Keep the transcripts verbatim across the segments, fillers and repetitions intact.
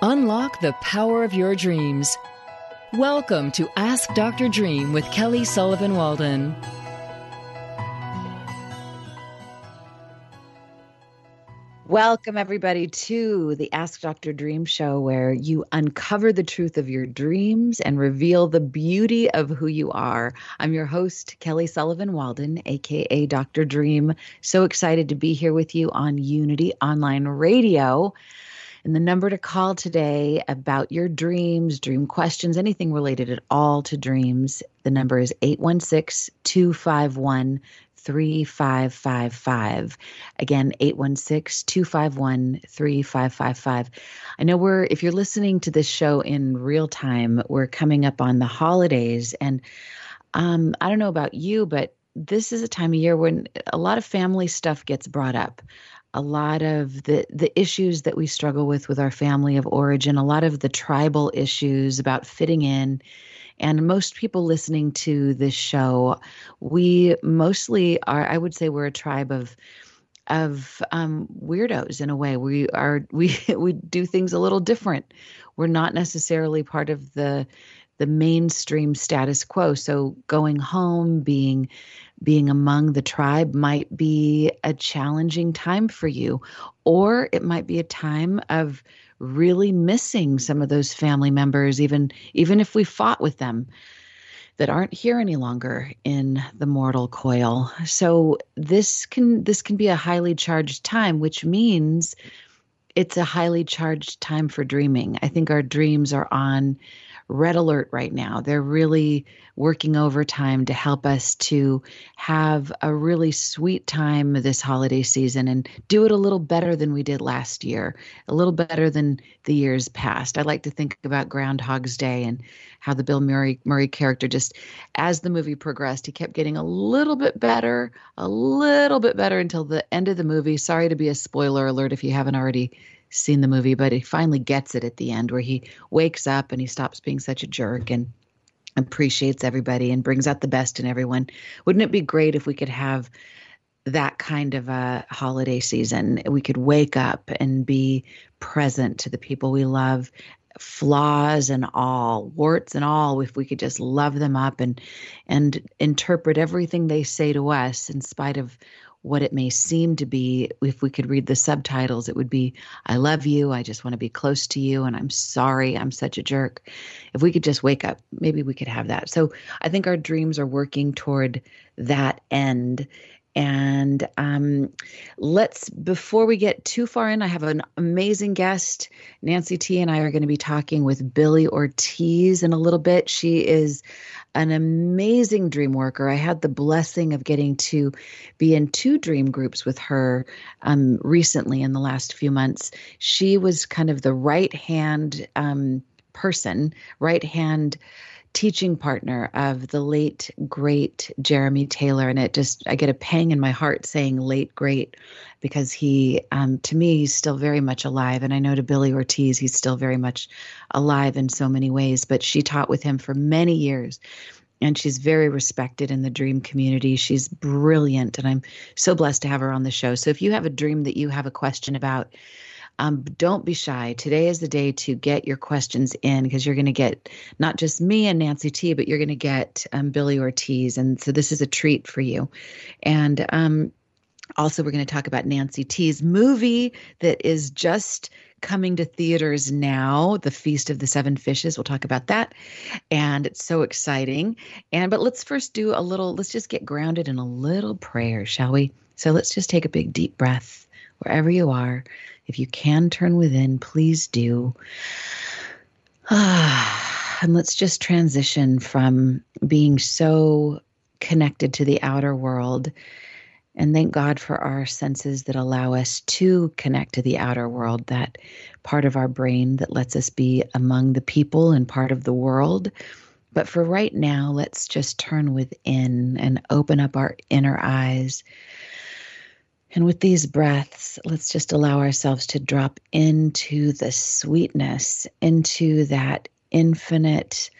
Unlock the power of your dreams. Welcome to Ask Doctor Dream with Kelly Sullivan Walden. Welcome, everybody, to the Ask Doctor Dream show, where you uncover the truth of your dreams and reveal the beauty of who you are. I'm your host, Kelly Sullivan Walden, a k a. Doctor Dream. So excited to be here with you on Unity Online Radio. And the number to call today about your dreams, dream questions, anything related at all to dreams, the number is eight one six, two five one, three five five five. Again, eight one six, two five one, three five five five. I know we're, if you're listening to this show in real time, we're coming up on the holidays. And um, I don't know about you, but this is a time of year when a lot of family stuff gets brought up. A lot of the, the issues that we struggle with with our family of origin, a lot of the tribal issues about fitting in. And most people listening to this show, we mostly are, I would say we're a tribe of of um, weirdos in a way. We are we we do things a little different. We're not necessarily part of the the mainstream status quo. So going home, being being among the tribe might be a challenging time for you, or it might be a time of really missing some of those family members, even, even if we fought with them, that aren't here any longer in the mortal coil. So this can, this can be a highly charged time, which means it's a highly charged time for dreaming. I think our dreams are on red alert right now. They're really working overtime to help us to have a really sweet time this holiday season and do it a little better than we did last year, a little better than the years past. I like to think about Groundhog's Day and how the Bill Murray, Murray character, just as the movie progressed, he kept getting a little bit better, a little bit better until the end of the movie. Sorry to be a spoiler alert if you haven't already seen the movie, but he finally gets it at the end where he wakes up and he stops being such a jerk and appreciates everybody and brings out the best in everyone. Wouldn't it be great if we could have that kind of a holiday season? We could wake up and be present to the people we love, flaws and all, warts and all, if we could just love them up and and interpret everything they say to us in spite of what it may seem to be. If we could read the subtitles, it would be, I love you, I just want to be close to you, and I'm sorry, I'm such a jerk. If we could just wake up, maybe we could have that. So I think our dreams are working toward that end. And um, let's, before we get too far in, I have an amazing guest. Nancy T and I are going to be talking with Billie Ortiz in a little bit. She is an amazing dream worker. I had the blessing of getting to be in two dream groups with her um, recently in the last few months. She was kind of the right-hand um, person, right-hand teaching partner of the late, great Jeremy Taylor. And it just, I get a pang in my heart saying late, great, because he, um, to me, he's still very much alive. And I know to Billie Ortiz, he's still very much alive in so many ways, but she taught with him for many years. And she's very respected in the dream community. She's brilliant. And I'm so blessed to have her on the show. So if you have a dream that you have a question about, Um, don't be shy. Today is the day to get your questions in, because you're going to get not just me and Nancy T, but you're going to get um, Billie Ortiz. And so this is a treat for you. And um, Also, we're going to talk about Nancy T's movie that is just coming to theaters now, The Feast of the Seven Fishes. We'll talk about that. And it's so exciting. And but let's first do a little, let's just get grounded in a little prayer, shall we? So let's just take a big deep breath wherever you are. If you can turn within, please do. And let's just transition from being so connected to the outer world. And thank God for our senses that allow us to connect to the outer world, that part of our brain that lets us be among the people and part of the world. But for right now, let's just turn within and open up our inner eyes. And with these breaths, let's just allow ourselves to drop into the sweetness, into that infinite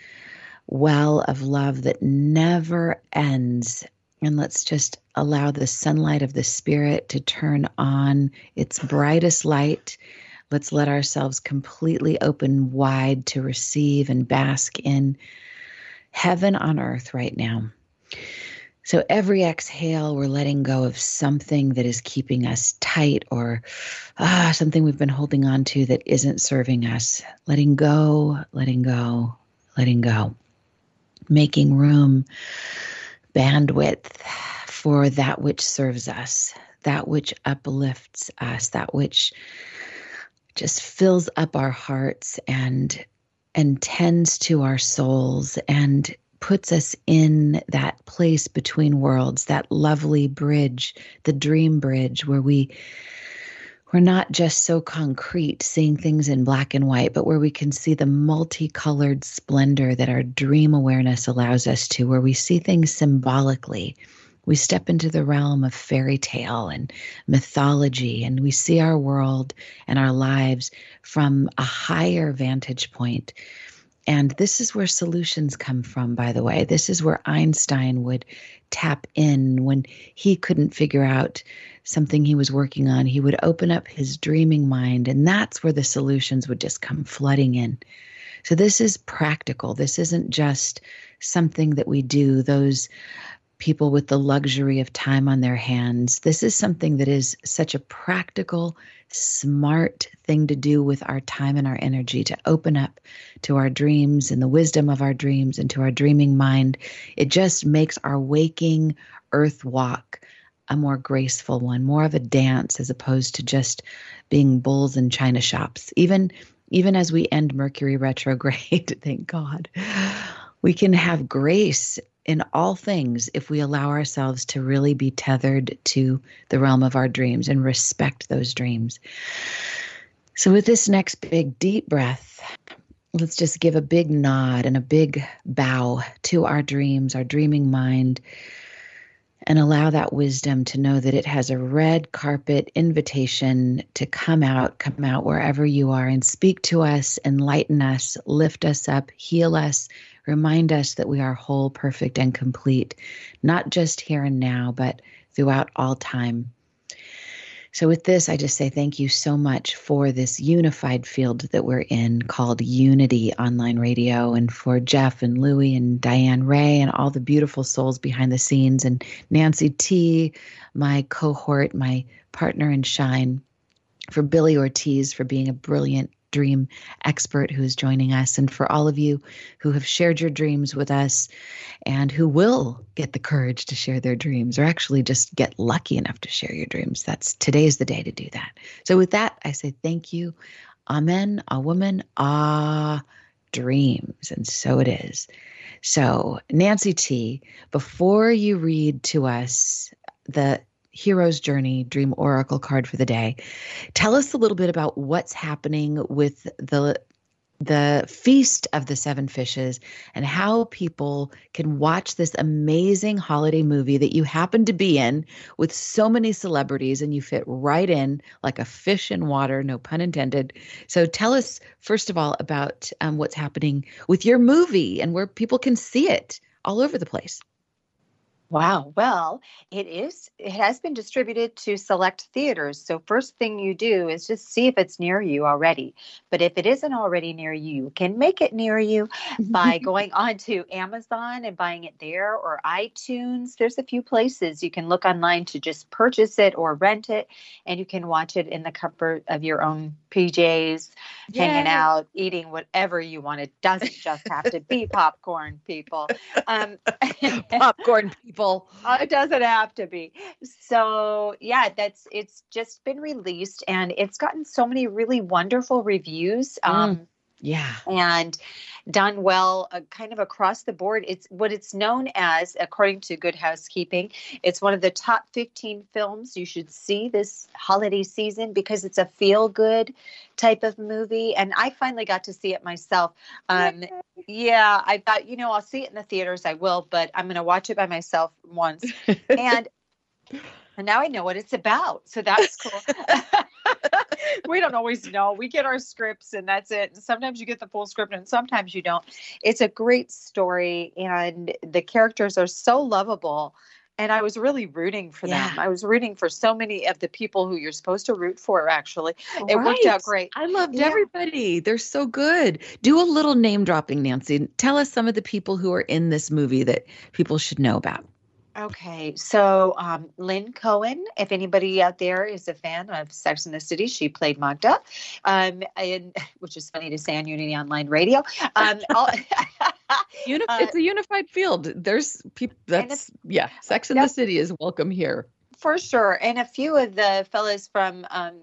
well of love that never ends. And let's just allow the sunlight of the spirit to turn on its brightest light. Let's let ourselves completely open wide to receive and bask in heaven on earth right now. So every exhale, we're letting go of something that is keeping us tight or ah, something we've been holding on to that isn't serving us. Letting go, letting go, letting go. Making room. Bandwidth for that which serves us, that which uplifts us, that which just fills up our hearts and and tends to our souls and puts us in that place between worlds, that lovely bridge, the dream bridge, where we we're not just so concrete, seeing things in black and white, but where we can see the multicolored splendor that our dream awareness allows us to, where we see things symbolically. We step into the realm of fairy tale and mythology, and we see our world and our lives from a higher vantage point. And this is where solutions come from, by the way. This is where Einstein would tap in when he couldn't figure out something he was working on. He would open up his dreaming mind, and that's where the solutions would just come flooding in. So this is practical. This isn't just something that we do, those people with the luxury of time on their hands. This is something that is such a practical, smart thing to do with our time and our energy, to open up to our dreams and the wisdom of our dreams and to our dreaming mind. It just makes our waking earth walk a more graceful one, more of a dance as opposed to just being bulls in china shops. Even, even as we end Mercury retrograde, thank God, we can have grace in all things if we allow ourselves to really be tethered to the realm of our dreams and respect those dreams. So with this next big deep breath, let's just give a big nod and a big bow to our dreams, our dreaming mind, and allow that wisdom to know that it has a red carpet invitation to come out, come out wherever you are and speak to us, enlighten us, lift us up, heal us, remind us that we are whole, perfect, and complete, not just here and now, but throughout all time. So with this, I just say thank you so much for this unified field that we're in called Unity Online Radio, and for Jeff and Louie and Diane Ray and all the beautiful souls behind the scenes, and Nancy T, my cohort, my partner in shine, for Billie Ortiz for being a brilliant dream expert who is joining us, and for all of you who have shared your dreams with us and who will get the courage to share their dreams, or actually just get lucky enough to share your dreams. That's today's the day to do that. So with that, I say thank you. Amen. A woman. Ah, dreams. And so it is. So Nancy T, before you read to us the Hero's Journey Dream Oracle card for the day, tell us a little bit about what's happening with the the Feast of the Seven Fishes and how people can watch this amazing holiday movie that you happen to be in with so many celebrities, and you fit right in like a fish in water, no pun intended. So tell us, first of all, about um, what's happening with your movie and where people can see it all over the place. Wow. Well, it is. It has been distributed to select theaters. So first thing you do is just see if it's near you already. But if it isn't already near you, you can make it near you by going on to Amazon and buying it there, or iTunes. There's a few places you can look online to just purchase it or rent it, and you can watch it in the comfort of your own P Js, yeah. hanging out, eating whatever you want. It doesn't just have to be popcorn, people. Um, popcorn people. Uh, it doesn't have to be. So yeah, that's, it's just been released and it's gotten so many really wonderful reviews. Um, mm, yeah. And done well, uh, kind of across the board. It's what it's known as, according to Good Housekeeping, it's one of the top fifteen films you should see this holiday season because it's a feel good type of movie. And I finally got to see it myself. Um, yeah, I thought, you know, I'll see it in the theaters. I will, but I'm going to watch it by myself once. And, and now I know what it's about. So that's cool. We don't always know. We get our scripts and that's it. And sometimes you get the full script and sometimes you don't. It's a great story and the characters are so lovable. And I was really rooting for yeah. them. I was rooting for so many of the people who you're supposed to root for, actually. Right. It worked out great. I loved yeah. everybody. They're so good. Do a little name dropping, Nancy. Tell us some of the people who are in this movie that people should know about. Okay, so um, Lynn Cohen, if anybody out there is a fan of Sex and the City, she played Magda, um, and, which is funny to say on Unity Online Radio. Um, all, Unif- uh, it's a unified field. There's people. That's yeah. Sex and the City is welcome here for sure, and a few of the fellas from. Um,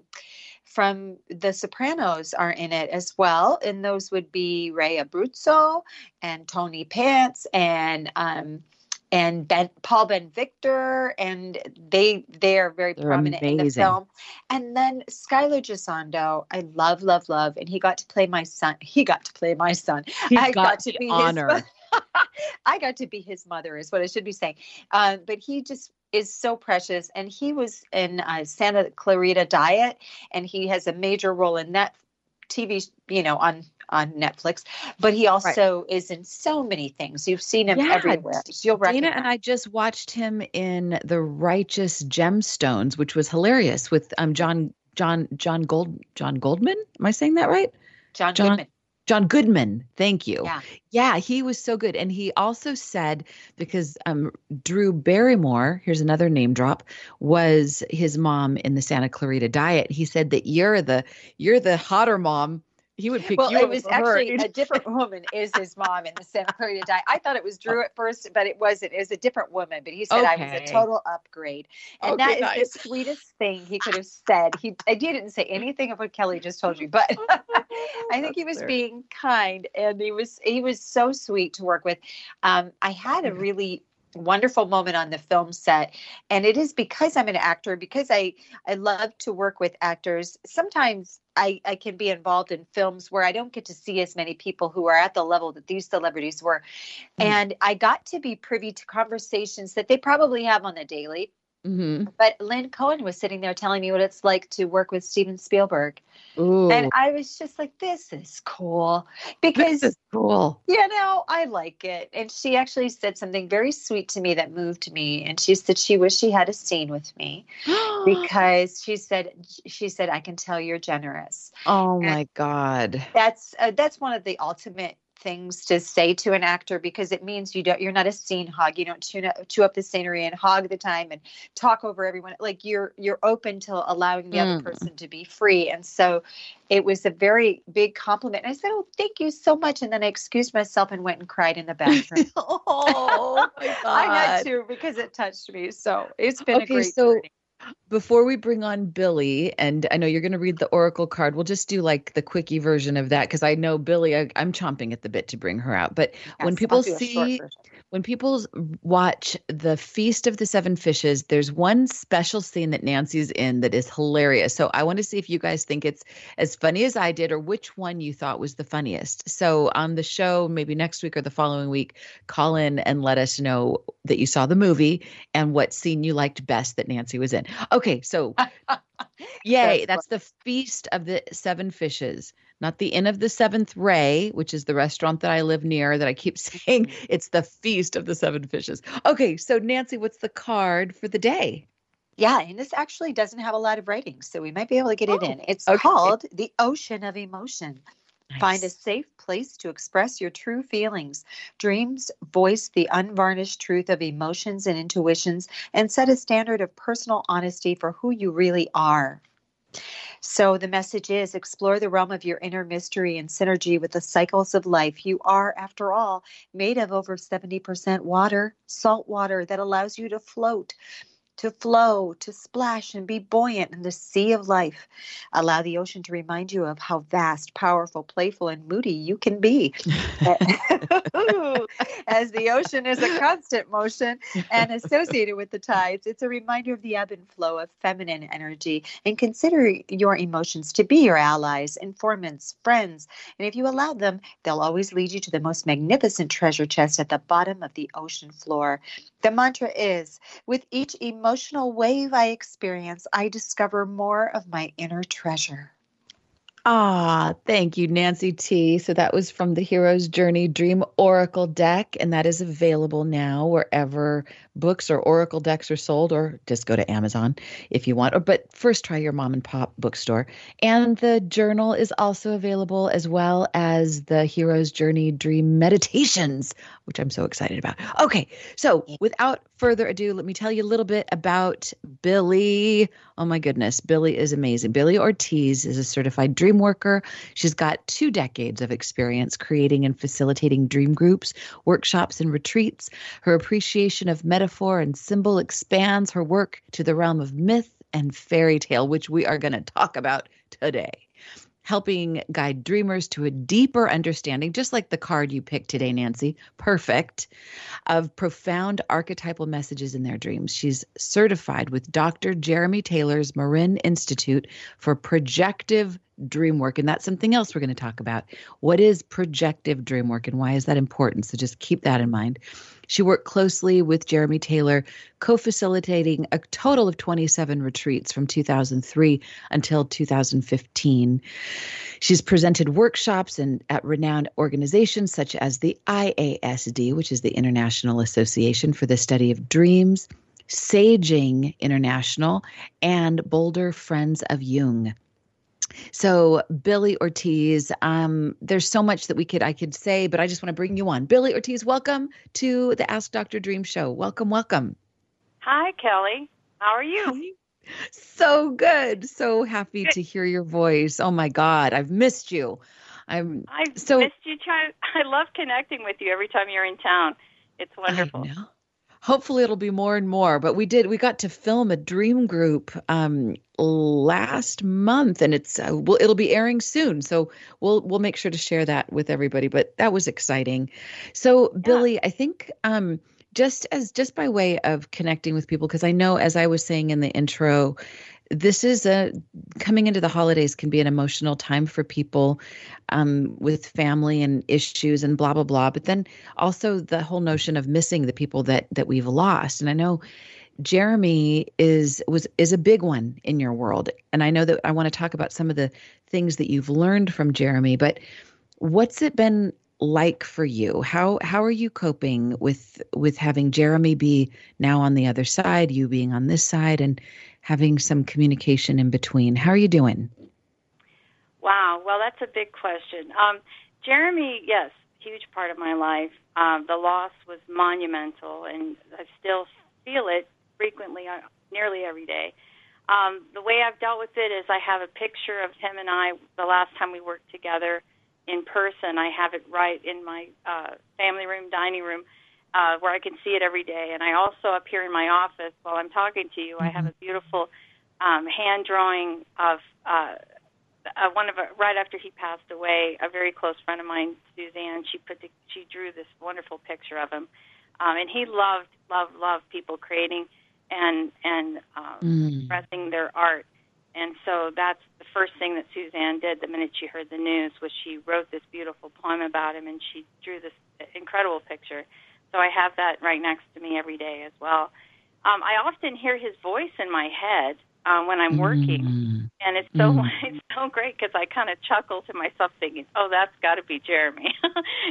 From The Sopranos are in it as well. And those would be Ray Abruzzo and Tony Pants and um, and Ben, Paul Ben Victor. And they they are very They're prominent amazing. in the film. And then Skyler Gisondo, I love, love, love. And he got to play my son. He got to play my son. He I got, got to be honor. His I got to be his mother is what I should be saying. Um, but he just is so precious. And he was in uh, Santa Clarita Diet, and he has a major role in that T V, you know, on, on Netflix. But he also right. is in so many things. You've seen him yeah. everywhere. You'll recognize. Dana and I just watched him in The Righteous Gemstones, which was hilarious with um John John John Gold John Goldman. Am I saying that right? John, John Goodman. John Goodman. Thank you. Yeah. yeah, he was so good. And he also said, because um, Drew Barrymore, here's another name drop, was his mom in the Santa Clarita Diet. He said that you're the you're the hotter mom. He would pick well, you Well, it was actually her. A different woman is his mom in the Santa Clarita Diet. I thought it was Drew at first, but it wasn't. It was a different woman. But he said okay. I was a total upgrade. And okay, that is nice. The sweetest thing he could have said. He, he didn't say anything of what Kelly just told you, but I think he was fair. being kind. And he was he was so sweet to work with. Um, I had a really wonderful moment on the film set. And it is because I'm an actor, because I, I love to work with actors. Sometimes I, I can be involved in films where I don't get to see as many people who are at the level that these celebrities were. Mm-hmm. And I got to be privy to conversations that they probably have on the daily. Mm-hmm. But Lynn Cohen was sitting there telling me what it's like to work with Steven Spielberg. Ooh. And I was just like, this is cool. Because, this is cool. You know, I like it. And she actually said something very sweet to me that moved me. And she said she wished she had a scene with me because she said, she said, I can tell you're generous. Oh, and my God. That's uh, that's one of the ultimate things to say to an actor, because it means you don't, you're not a scene hog. You don't chew up, chew up the scenery and hog the time and talk over everyone. Like you're, you're open to allowing the mm. other person to be free. And so it was a very big compliment. And I said, oh, thank you so much. And then I excused myself and went and cried in the bathroom. Oh my God. I had to, because it touched me. So it's been okay, a great so- journey. Before we bring on Billy, and I know you're going to read the Oracle card, we'll just do like the quickie version of that because I know Billy, I, I'm chomping at the bit to bring her out. But yes, when people see, when people watch The Feast of the Seven Fishes, there's one special scene that Nancy's in that is hilarious. So I want to see if you guys think it's as funny as I did or which one you thought was the funniest. So on the show, maybe next week or the following week, call in and let us know that you saw the movie and what scene you liked best that Nancy was in. Okay, so yay, that's, that's the Feast of the Seven Fishes. not the Inn of the Seventh Ray, which is the restaurant that I live near that I keep saying it's the Feast of the Seven Fishes. Okay, so Nancy, what's the card for the day? Yeah, and this actually doesn't have a lot of ratings, so we might be able to get oh, it in. It's okay. Called The Ocean of Emotion. Nice. Find a safe place to express your true feelings. Dreams voice the unvarnished truth of emotions and intuitions and set a standard of personal honesty for who you really are. So the message is explore the realm of your inner mystery and synergy with the cycles of life. You are, after all, made of over seventy percent water, salt water that allows you to float, to flow, to splash, and be buoyant in the sea of life. Allow the ocean to remind you of how vast, powerful, playful, and moody you can be. As the ocean is a constant motion and associated with the tides, it's a reminder of the ebb and flow of feminine energy. And consider your emotions to be your allies, informants, friends. And if you allow them, they'll always lead you to the most magnificent treasure chest at the bottom of the ocean floor. The mantra is, with each emotional wave I experience, I discover more of my inner treasure. Ah, thank you, Nancy T. So that was from the Hero's Journey Dream Oracle deck, and that is available now wherever books or oracle decks are sold, or just go to Amazon if you want. Or, but first try your mom and pop bookstore. And the journal is also available, as well as the Hero's Journey Dream Meditations, which I'm so excited about. Okay, so without further ado, let me tell you a little bit about Billie. Oh my goodness, Billie is amazing. Billie Ortiz is a certified dream worker. She's got two decades of experience creating and facilitating dream groups, workshops, and retreats. Her appreciation of meditation, metaphor and symbol expands her work to the realm of myth and fairy tale, which we are going to talk about today, helping guide dreamers to a deeper understanding, just like the card you picked today, Nancy, perfect, of profound archetypal messages in their dreams. She's certified with Doctor Jeremy Taylor's Marin Institute for Projective Dream Work, and that's something else we're going to talk about. What is projective dream work, and why is that important? So just keep that in mind. She worked closely with Jeremy Taylor, co-facilitating a total of twenty-seven retreats from two thousand three until two thousand fifteen. She's presented workshops and at renowned organizations such as the I A S D, which is the International Association for the Study of Dreams, Saging International, and Boulder Friends of Jung. So Billie Ortiz, um, there's so much that we could I could say, but I just want to bring you on. Billie Ortiz, welcome to the Ask Doctor Dream Show. Welcome, welcome. Hi, Kelly. How are you? So good. So happy good. to hear your voice. Oh my God, I've missed you. I'm. I've so, missed you. I love connecting with you every time you're in town. It's wonderful. I know. Hopefully it'll be more and more, but we did, we got to film a dream group um, last month, and it's, uh, well, it'll be airing soon. So we'll, we'll make sure to share that with everybody, but that was exciting. So yeah. Billie, I think um, just as, just by way of connecting with people, because I know, as I was saying in the intro, this is a, coming into the holidays can be an emotional time for people um, with family and issues and blah, blah, blah. But then also the whole notion of missing the people that that we've lost. And I know Jeremy is was is a big one in your world. And I know that I want to talk about some of the things that you've learned from Jeremy. But what's it been like for you? How how are you coping with with having Jeremy be now on the other side, you being on this side, and having some communication in between? How are you doing? Wow. Well, that's a big question. Um, Jeremy, yes, huge part of my life. Um, the loss was monumental, and I still feel it frequently, uh, nearly every day. Um, the way I've dealt with it is I have a picture of him and I, the last time we worked together in person. I have it right in my uh, family room, dining room, Uh, where I can see it every day. And I also, up here in my office, while I'm talking to you, I have a beautiful um, hand drawing of uh, uh, one of, a, right after he passed away, a very close friend of mine, Suzanne, she put the, she drew this wonderful picture of him. Um, and he loved, loved, loved people creating and, and um, mm. expressing their art. And so that's the first thing that Suzanne did the minute she heard the news, was she wrote this beautiful poem about him, and she drew this incredible picture. So I have that right next to me every day as well. Um, I often hear his voice in my head uh, when I'm working, And it's so mm. it's so great because I kind of chuckle to myself thinking, oh, that's got to be Jeremy.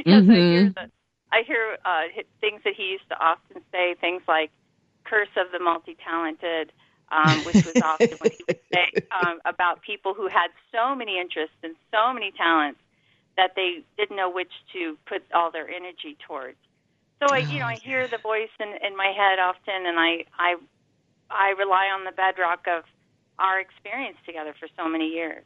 mm-hmm. I hear, the, I hear uh, things that he used to often say, things like curse of the multi-talented, um, which was often what he would say um, about people who had so many interests and so many talents that they didn't know which to put all their energy towards. So, I, you know, I hear the voice in, in my head often, and I, I, I rely on the bedrock of our experience together for so many years.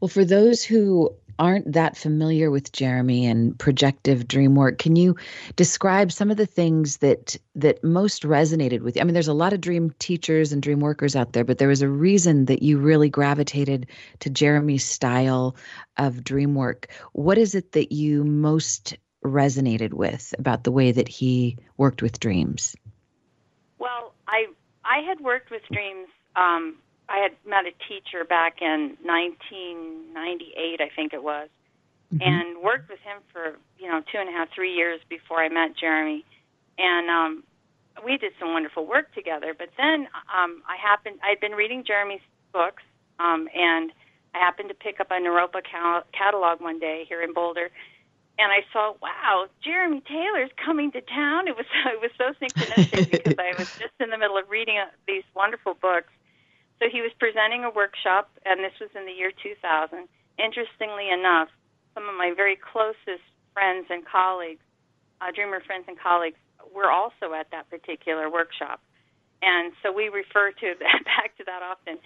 Well, for those who aren't that familiar with Jeremy and projective dream work, can you describe some of the things that that most resonated with you? I mean, there's a lot of dream teachers and dream workers out there, but there was a reason that you really gravitated to Jeremy's style of dream work. What is it that you most resonated with about the way that he worked with dreams? Well, I I had worked with dreams. Um, I had met a teacher back in nineteen ninety-eight, I think it was, mm-hmm. and worked with him for, you know, two and a half, three years before I met Jeremy. And um, we did some wonderful work together. But then um, I happened, I'd been reading Jeremy's books, um, and I happened to pick up a Naropa cal- catalog one day here in Boulder. And I saw, wow, Jeremy Taylor's coming to town. It was it was so synchronistic because I was just in the middle of reading these wonderful books. So he was presenting a workshop, and this was in the year two thousand. Interestingly enough, some of my very closest friends and colleagues, uh, dreamer friends and colleagues, were also at that particular workshop. And so we refer to that, back to that often.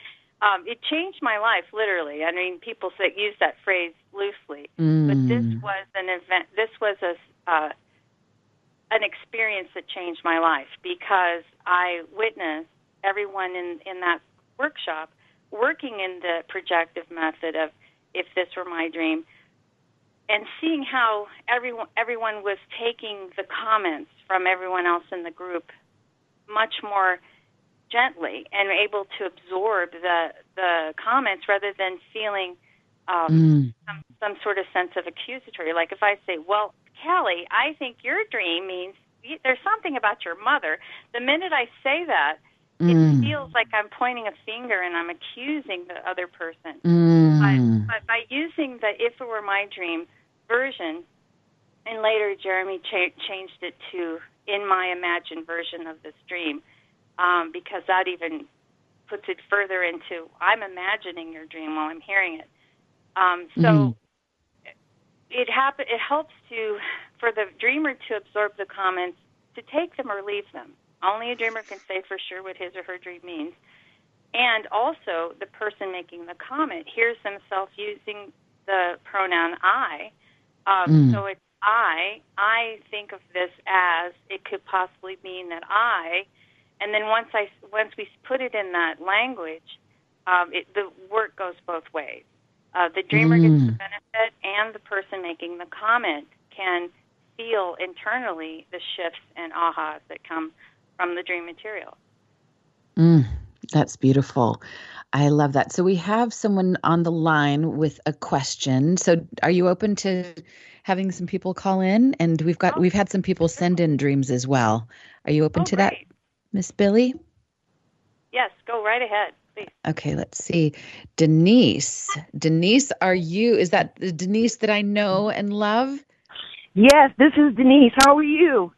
Um, it changed my life, literally. I mean, people say, use that phrase loosely, mm. but this was an event. This was a uh, an experience that changed my life because I witnessed everyone in, in that workshop working in the projective method of if this were my dream, and seeing how everyone everyone was taking the comments from everyone else in the group much more gently and able to absorb the the comments rather than feeling um, mm. some, some sort of sense of accusatory. Like if I say, well, Kelly, I think your dream means there's something about your mother. The minute I say that, mm. it feels like I'm pointing a finger and I'm accusing the other person. Mm. But, but by using the if it were my dream version, and later Jeremy cha- changed it to in my imagined version of this dream, Um, because that even puts it further into I'm imagining your dream while I'm hearing it. Um, so mm. it happen, It helps to for the dreamer to absorb the comments, to take them or leave them. Only a dreamer can say for sure what his or her dream means. And also the person making the comment hears himself using the pronoun I. Um, mm. So it's I. I think of this as it could possibly mean that I... And then once I once we put it in that language, um, it, the work goes both ways. Uh, the dreamer mm. gets the benefit, and the person making the comment can feel internally the shifts and ahas that come from the dream material. Mm, that's beautiful. I love that. So we have someone on the line with a question. So are you open to having some people call in? And we've got oh, we've had some people send in dreams as well. Are you open oh, to that? Great. Miss Billy? Yes, go right ahead, please. Okay, let's see. Denise. Denise, are you, is that the Denise that I know and love? Yes, this is Denise. How are you?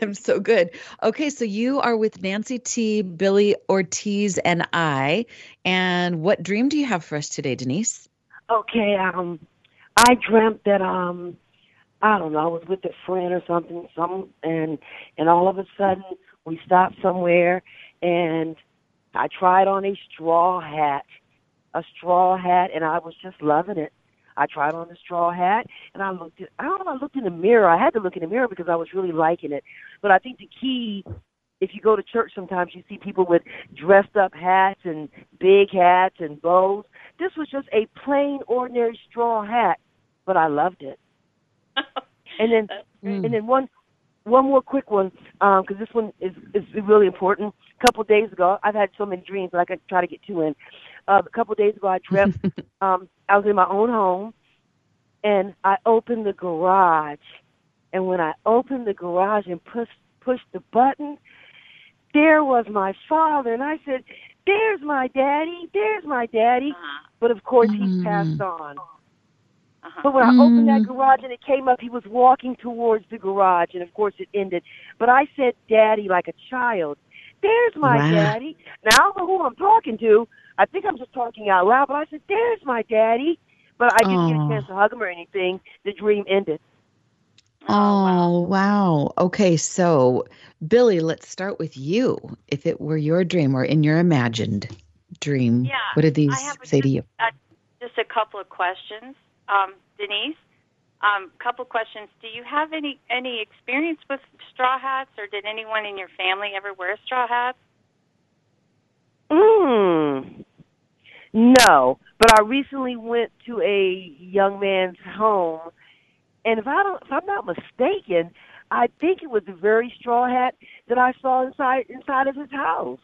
I'm so good. Okay, so you are with Nancy T, Billie Ortiz, and I. And what dream do you have for us today, Denise? Okay, um, I dreamt that, um, I don't know, I was with a friend or something, some, and and all of a sudden, we stopped somewhere, and I tried on a straw hat, a straw hat, and I was just loving it. I tried on the straw hat, and I looked at, I don't know, I looked in the mirror. I had to look in the mirror because I was really liking it. But I think the key, if you go to church sometimes, you see people with dressed-up hats and big hats and bows. This was just a plain, ordinary straw hat, but I loved it. and then, and then one... One more quick one, because um, this one is, is really important. A couple of days ago, I've had so many dreams, but I can try to get two in. Uh, a couple of days ago, I dreamt um, I was in my own home, and I opened the garage. And when I opened the garage and pushed pushed the button, there was my father. And I said, there's my daddy, there's my daddy. Uh-huh. But, of course, mm. he passed on. Uh-huh. But when mm. I opened that garage and it came up, he was walking towards the garage, and, of course, it ended. But I said daddy like a child. There's my wow. daddy. Now, I don't know who I'm talking to. I think I'm just talking out loud, but I said, there's my daddy. But I didn't oh. get a chance to hug him or anything. The dream ended. Oh, wow. wow. Okay, so, Billie, let's start with you. If it were your dream or in your imagined dream, yeah, what did these say just, to you? Uh, just a couple of questions. Um, Denise, a um, couple of questions. Do you have any, any experience with straw hats, or did anyone in your family ever wear straw hats? Mm. No, but I recently went to a young man's home, and if I don't, if I'm not mistaken, I think it was the very straw hat that I saw inside inside of his house.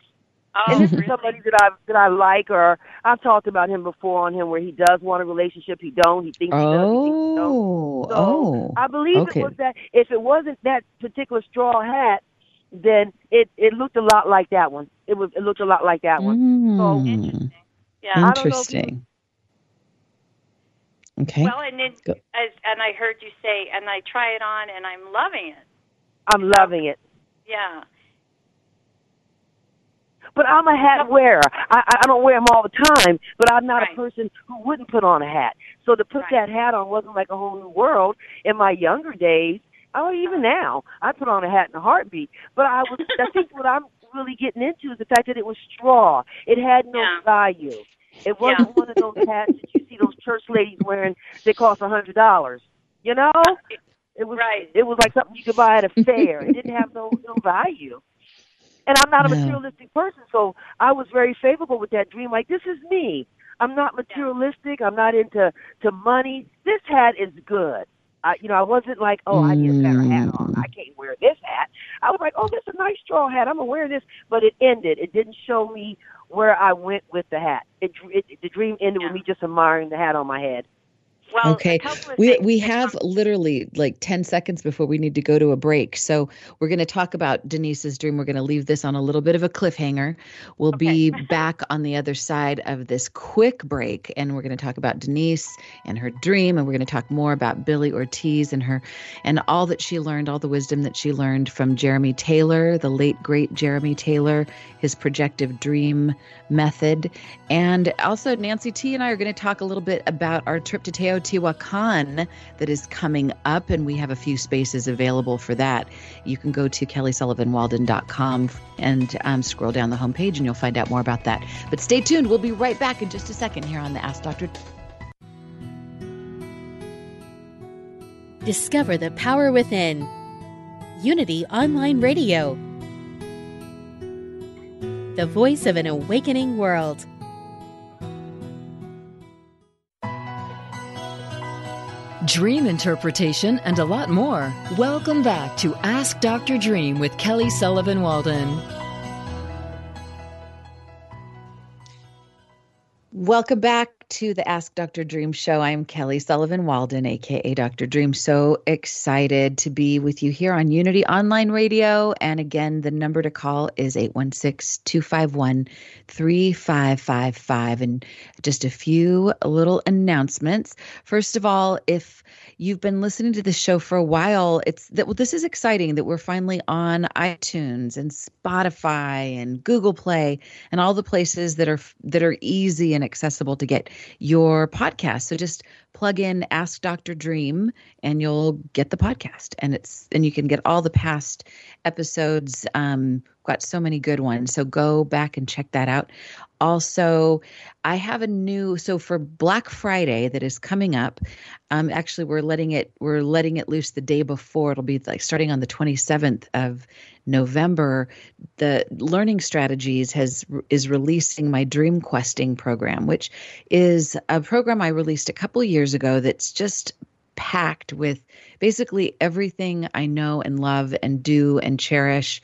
Oh, and this really? is somebody that I that I like, or I've talked about him before on him, where he does want a relationship, he don't, he thinks he oh, does, he thinks he don't. So oh, I believe okay. it was that. If it wasn't that particular straw hat, then it, it looked a lot like that one. It was it looked a lot like that one. Mm. So interesting. Yeah, interesting. I don't know you... Okay. Well, and it, as, and I heard you say, and I try it on, and I'm loving it. I'm loving it. Yeah. But I'm a hat wearer. I, I don't wear them all the time, but I'm not right. a person who wouldn't put on a hat. So to put right. that hat on wasn't like a whole new world. In my younger days, oh, even now, I put on a hat in a heartbeat. But I was, I think what I'm really getting into is the fact that it was straw. It had no yeah. value. It wasn't yeah. one of those hats that you see those church ladies wearing that cost one hundred dollars. You know? It was, right. it was like something you could buy at a fair. It didn't have no, no value. And I'm not a materialistic no. person, so I was very favorable with that dream. Like, this is me. I'm not materialistic. I'm not into to money. This hat is good. I, you know, I wasn't like, oh, I need a better hat on. I can't wear this hat. I was like, oh, this is a nice straw hat. I'm going to wear this. But it ended. It didn't show me where I went with the hat. It, it The dream ended yeah. with me just admiring the hat on my head. Well, okay, we we have literally like ten seconds before we need to go to a break. So we're going to talk about Denise's dream. We're going to leave this on a little bit of a cliffhanger. We'll okay. be back on the other side of this quick break, and we're going to talk about Denise and her dream, and we're going to talk more about Billie Ortiz and her and all that she learned, all the wisdom that she learned from Jeremy Taylor, the late, great Jeremy Taylor, his projective dream method. And also Nancy T and I are going to talk a little bit about our trip to Teotihuacan. Teotihuacan that is coming up, and we have a few spaces available for that. You can go to kelly sullivan walden dot com and um, scroll down the homepage, and you'll find out more about that. But stay tuned. We'll be right back in just a second here on the Ask Doctor. Discover the power within. Unity Online Radio. The voice of an awakening world. Dream interpretation and a lot more. Welcome back to Ask Doctor Dream with Kelly Sullivan Walden. Welcome back to the Ask Doctor Dream show. I'm Kelly Sullivan Walden, aka Doctor Dream. So excited to be with you here on Unity Online Radio. And again, the number to call is eight one six, two five one, three five five five. And just a few little announcements. First of all, if you've been listening to this show for a while, it's that well, this is exciting that we're finally on iTunes and Spotify and Google Play and all the places that are that are easy and accessible to get your podcast. So just plug in Ask Doctor Dream and you'll get the podcast, and it's and you can get all the past episodes. Um, got so many good ones. So go back and check that out. Also, I have a new so for Black Friday that is coming up. Um, actually, we're letting it we're letting it loose the day before. It'll be like starting on the twenty-seventh of November. The Learning Strategies has is releasing my Dream Questing program, which is a program I released a couple years ago. That's just packed with basically everything I know and love and do and cherish,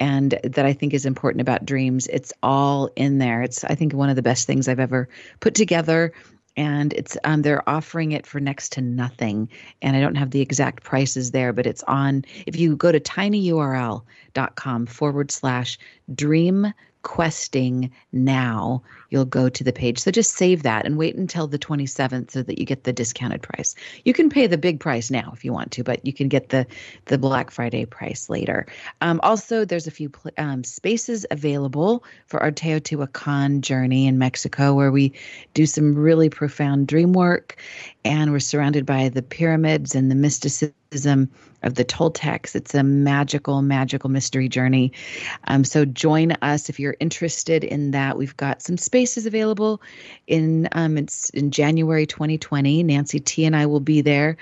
and that I think is important about dreams. It's all in there. It's, I think, one of the best things I've ever put together. And it's um, they're offering it for next to nothing. And I don't have the exact prices there, but it's on, if you go to tinyurl.com forward slash dream questing now, you'll go to the page. So just save that and wait until the twenty-seventh so that you get the discounted price. You can pay the big price now if you want to, but you can get the, the Black Friday price later. Um, also, there's a few pl- um, spaces available for our Teotihuacan journey in Mexico, where we do some really profound dream work, and we're surrounded by the pyramids and the mysticism of the Toltecs. It's a magical, magical mystery journey. Um, so join us if you're interested in that. We've got some spaces available in um, it's in January twenty twenty. Nancy T and I will be there,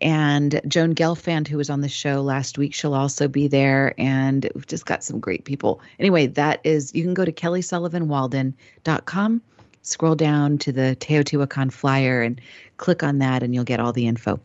and Joan Gelfand, who was on the show last week, she'll also be there. And we've just got some great people. Anyway, that is, you can go to kelly sullivan walden dot com, scroll down to the Teotihuacan flyer, and click on that, and you'll get all the info.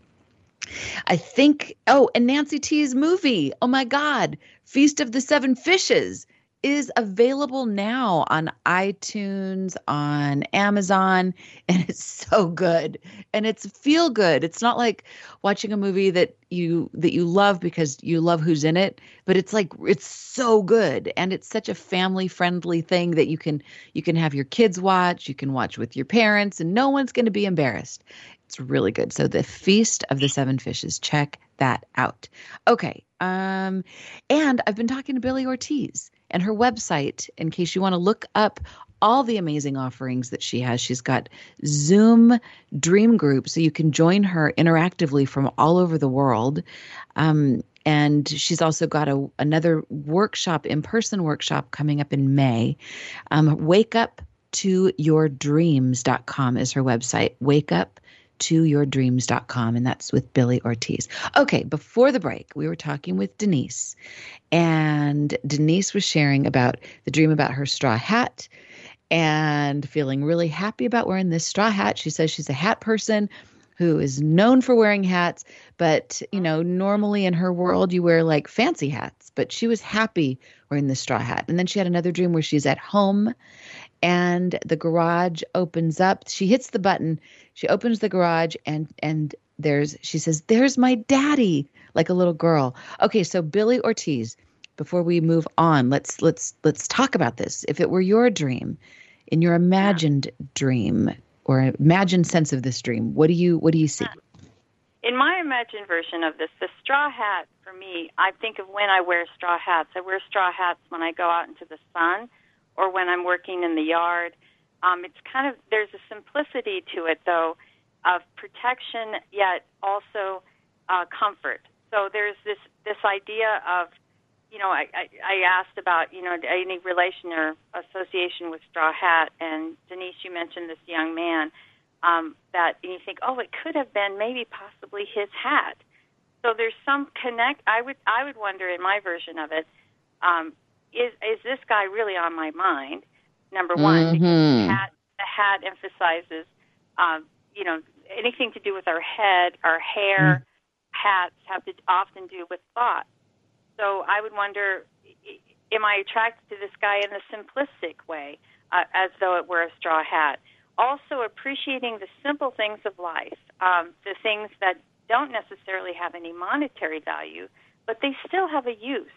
I think, oh, and Nancy T's movie, oh my God, Feast of the Seven Fishes, is available now on iTunes, on Amazon, and it's so good. And it's feel good. It's not like watching a movie that you that you love because you love who's in it, but it's like, it's so good. And it's such a family-friendly thing that you can you can have your kids watch, you can watch with your parents, and no one's going to be embarrassed. It's really good. So the Feast of the Seven Fishes, check that out. Okay. Um, and I've been talking to Billie Ortiz and her website, in case you want to look up all the amazing offerings that she has. She's got Zoom dream groups, so you can join her interactively from all over the world. Um, And she's also got a, another workshop, in-person workshop, coming up in May. Um, wake up to your dreams dot com is her website. wake up to your dreams dot com, and that's with Billie Ortiz. Okay, before the break, we were talking with Denise, and Denise was sharing about the dream about her straw hat and feeling really happy about wearing this straw hat. She says she's a hat person who is known for wearing hats, but, you know, normally in her world you wear like fancy hats, but she was happy wearing the straw hat. And then she had another dream where she's at home and the garage opens up. She hits the button. She opens the garage and and there's, she says, there's my daddy, like a little girl. Okay, so Billie Ortiz, before we move on, let's let's let's talk about this. If it were your dream, in your imagined yeah. dream or imagined sense of this dream, what do you what do you see? In my imagined version of this, the straw hat for me, I think of when I wear straw hats. I wear straw hats when I go out into the sun, or when I'm working in the yard. Um, it's kind of, there's a simplicity to it, though, of protection, yet also uh, comfort. So there's this, this idea of, you know, I, I, I asked about, you know, any relation or association with straw hat, and Denise, you mentioned this young man, um, that, and you think, oh, it could have been maybe possibly his hat. So there's some connect, I would, I would wonder in my version of it, um, Is is this guy really on my mind? Number one, mm-hmm. because the hat, the hat emphasizes, um, you know, anything to do with our head, our hair. Mm-hmm. Hats have to often do with thought. So I would wonder, am I attracted to this guy in the simplistic way, uh, as though it were a straw hat? Also appreciating the simple things of life, um, the things that don't necessarily have any monetary value, but they still have a use,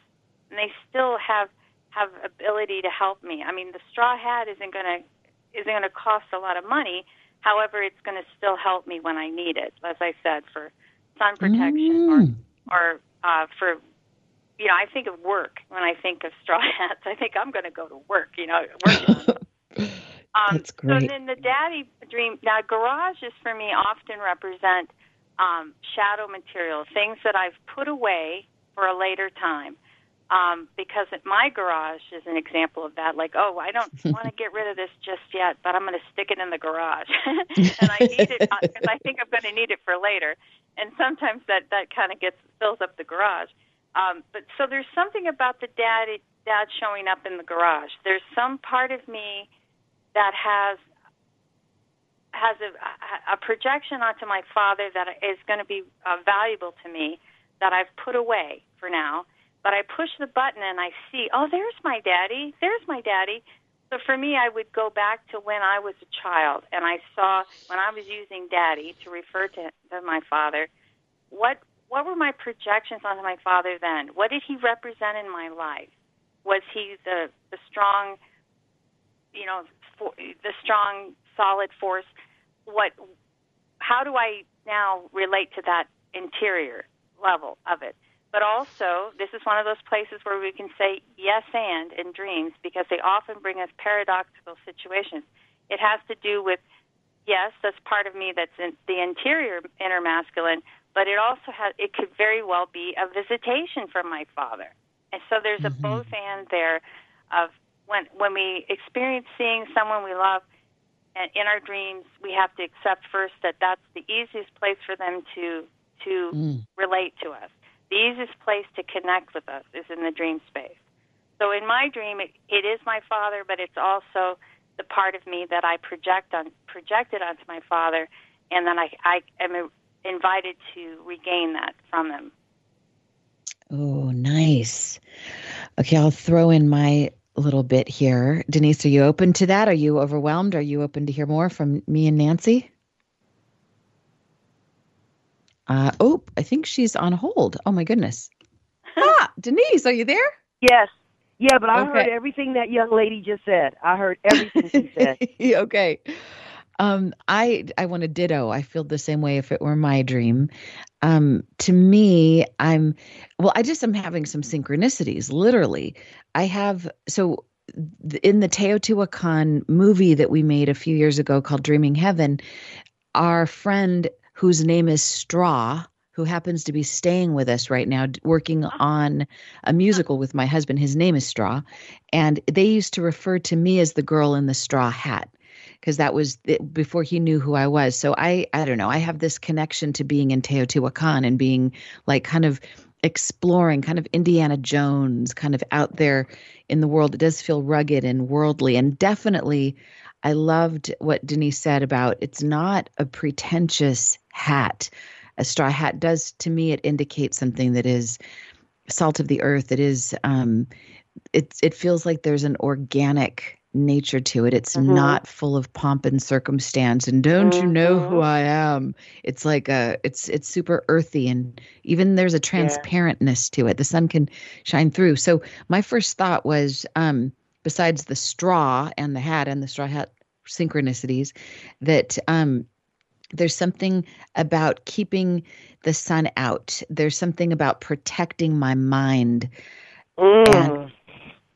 and they still have have ability to help me. I mean, the straw hat isn't going to isn't going to cost a lot of money. However, it's going to still help me when I need it, as I said, for sun protection mm. or, or uh, for, you know, I think of work when I think of straw hats. I think I'm going to go to work, you know. Work. um, That's great. So then the daddy dream, now garages for me often represent um, shadow material, things that I've put away for a later time. Um, because my garage is an example of that. Like, oh, I don't want to get rid of this just yet, but I'm going to stick it in the garage. And I need it because I think I'm going to need it for later. And sometimes that, that kind of gets fills up the garage. Um, but so there's something about the dad, dad showing up in the garage. There's some part of me that has has a, a projection onto my father that is going to be uh, valuable to me that I've put away for now. But I push the button and I see, oh, there's my daddy. There's my daddy. So for me, I would go back to when I was a child and I saw when I was using daddy to refer to, to my father, what what were my projections onto my father then? What did he represent in my life? Was he the, the strong you know, for, the strong, solid force, what, how do I now relate to that interior level of it? But also, this is one of those places where we can say yes and in dreams, because they often bring us paradoxical situations. It has to do with, yes, that's part of me that's in the interior inner masculine, but it also has, it could very well be a visitation from my father. And so there's a mm-hmm. both and there of when when we experience seeing someone we love in our dreams, we have to accept first that that's the easiest place for them to to mm. relate to us. The easiest place to connect with us is in the dream space. So in my dream, it, it is my father, but it's also the part of me that I project on, projected onto my father, and then I, I am invited to regain that from him. Oh, nice. Okay, I'll throw in my little bit here. Denise, are you open to that? Are you overwhelmed? Are you open to hear more from me and Nancy? Uh, oh, I think she's on hold. Oh, my goodness. Ah, Denise, are you there? Yes. Yeah, but I okay. heard everything that young lady just said. I heard everything she said. Okay. Um, I I want to ditto. I feel the same way if it were my dream. Um, to me, I'm, well, I just am having some synchronicities, literally. I have, so in the Teotihuacan movie that we made a few years ago called Dreaming Heaven, our friend whose name is Straw, who happens to be staying with us right now, working on a musical with my husband. His name is Straw. And they used to refer to me as the girl in the straw hat, because that was it, before he knew who I was. So I, I don't know, I have this connection to being in Teotihuacan and being like kind of exploring, kind of Indiana Jones, kind of out there in the world. It does feel rugged and worldly, and definitely I loved what Denise said about it's not a pretentious hat. A straw hat does, to me, it indicates something that is salt of the earth. It is, um, it, it feels like there's an organic nature to it. It's mm-hmm. not full of pomp and circumstance. And don't mm-hmm. you know who I am? It's like a, it's, it's super earthy. And even there's a transparentness yeah. to it. The sun can shine through. So my first thought was, um, besides the straw and the hat and the straw hat synchronicities, that um, there's something about keeping the sun out. There's something about protecting my mind. Mm. And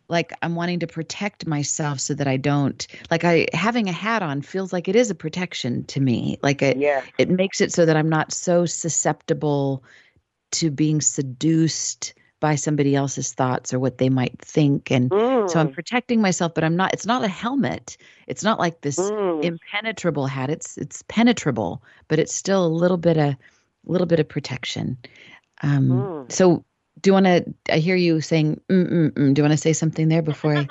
like I'm wanting to protect myself so that I don't, like I having a hat on feels like it is a protection to me. Like it, yeah. it makes it so that I'm not so susceptible to being seduced by somebody else's thoughts or what they might think. And mm. so I'm protecting myself, but I'm not, it's not a helmet. It's not like this mm. impenetrable hat. It's, it's penetrable, but it's still a little bit, a little bit of protection. Um, mm. So do you want to, I hear you saying, mm, mm, mm. do you want to say something there before I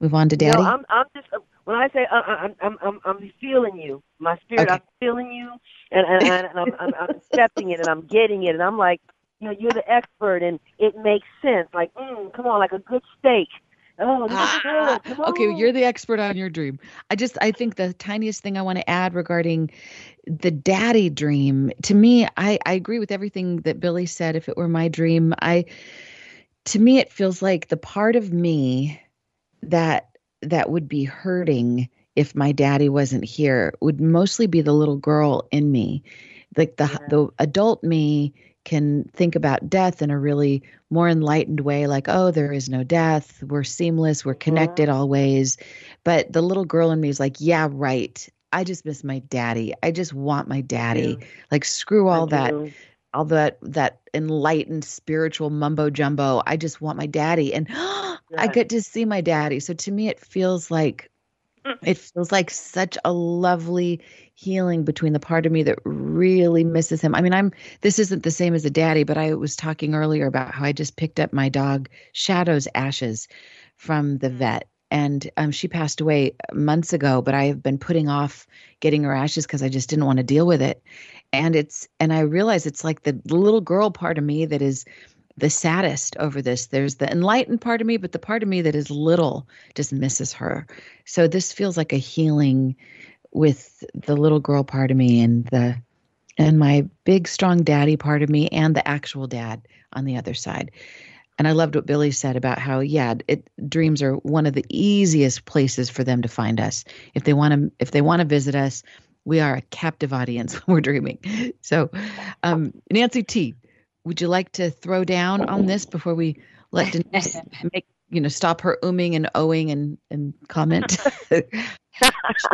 move on to Daddy? No, I'm, I'm just, when I say, uh, I'm, I'm, I'm, I'm feeling you, my spirit, okay. I'm feeling you and, and, and I'm, I'm, I'm accepting it and I'm getting it. And I'm like, you know, you're the expert, and it makes sense. Like, mm, come on, like a good steak. Oh, this is good. Come on. Okay, well, you're the expert on your dream. I just, I think the tiniest thing I want to add regarding the daddy dream, to me, I, I agree with everything that Billie said. If it were my dream, I, to me, it feels like the part of me that that would be hurting if my daddy wasn't here would mostly be the little girl in me, like the yeah. the adult me. Can think about death in a really more enlightened way, like, oh, there is no death. We're seamless. We're connected yeah. always. But the little girl in me is like, yeah, right. I just miss my daddy. I just want my daddy. Yeah. Like, screw all that, all that, that enlightened spiritual mumbo jumbo. I just want my daddy. And yeah. I get to see my daddy. So to me, it feels like, it feels like such a lovely healing between the part of me that really misses him. I mean, I'm, this isn't the same as a daddy, but I was talking earlier about how I just picked up my dog Shadow's ashes from the vet. And um, she passed away months ago, but I have been putting off getting her ashes because I just didn't want to deal with it. And it's, and I realize it's like the little girl part of me that is the saddest over this. There's the enlightened part of me, but the part of me that is little just misses her. So this feels like a healing with the little girl part of me and the, and my big, strong daddy part of me and the actual dad on the other side. And I loved what Billie said about how, yeah, it, dreams are one of the easiest places for them to find us. If they want to, if they want to visit us, we are a captive audience when we're dreaming. So, um, Nancy T, would you like to throw down on this before we let Denise make, you know, stop her ooming and ohing and, and comment?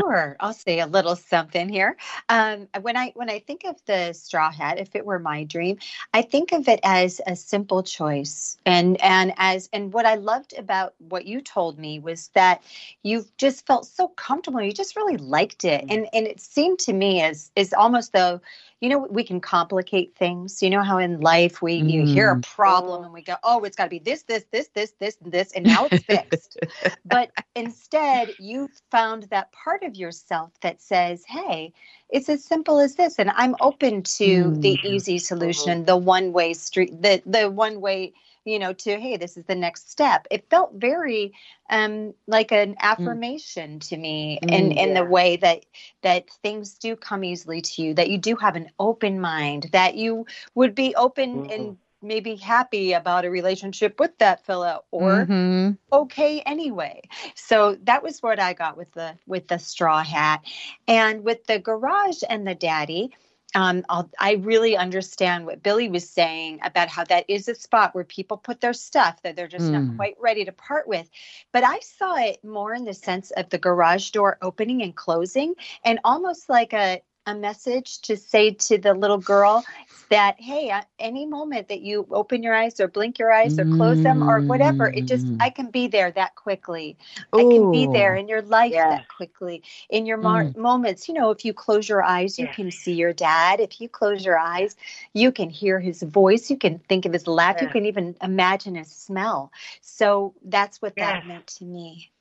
Sure. I'll say a little something here. Um, when I when I think of the straw hat, if it were my dream, I think of it as a simple choice. And and as and what I loved about what you told me was that you just felt so comfortable. You just really liked it. And and it seemed to me as is almost though, you know, we can complicate things. You know how in life we mm. you hear a problem and we go, oh, it's got to be this, this, this, this, this, and this, and now it's fixed. But instead, you found that part of yourself that says, hey, it's as simple as this. And I'm open to mm. the easy solution, the one-way street, the the one-way, you know, to, hey, this is the next step. It felt very um, like an affirmation mm. to me mm, in, in yeah. the way that that things do come easily to you, that you do have an open mind, that you would be open mm. and maybe happy about a relationship with that fella or mm-hmm. okay anyway. So that was what I got with the with the straw hat. And with the garage and the daddy, Um, I'll, I really understand what Billie was saying about how that is a spot where people put their stuff that they're just mm. not quite ready to part with. But I saw it more in the sense of the garage door opening and closing, and almost like a, a message to say to the little girl that, hey, at any moment that you open your eyes or blink your eyes or close mm. them or whatever, it just, I can be there that quickly. Ooh. I can be there in your life yeah. that quickly, in your mar- mm. moments. You know, if you close your eyes, you yeah. can see your dad. If you close your eyes, you can hear his voice. You can think of his laugh. Yeah. You can even imagine his smell. So that's what yeah. that meant to me.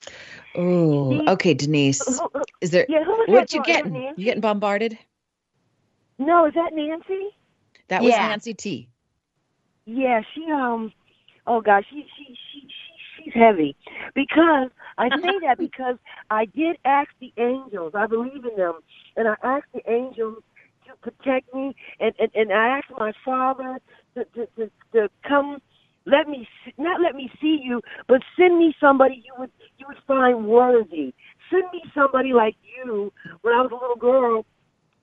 Oh, okay, Denise. Is there, yeah, what you getting? You getting bombarded? No, is that Nancy? That was yeah. Nancy T. Yeah, she, um, oh gosh, she, she, she, she, she's heavy. Because I say that because I did ask the angels, I believe in them, and I asked the angels to protect me, and, and, and I asked my father to, to, to, to come, let me, not let me see you, but send me somebody you would, you would find worthy. Send me somebody like you. When I was a little girl,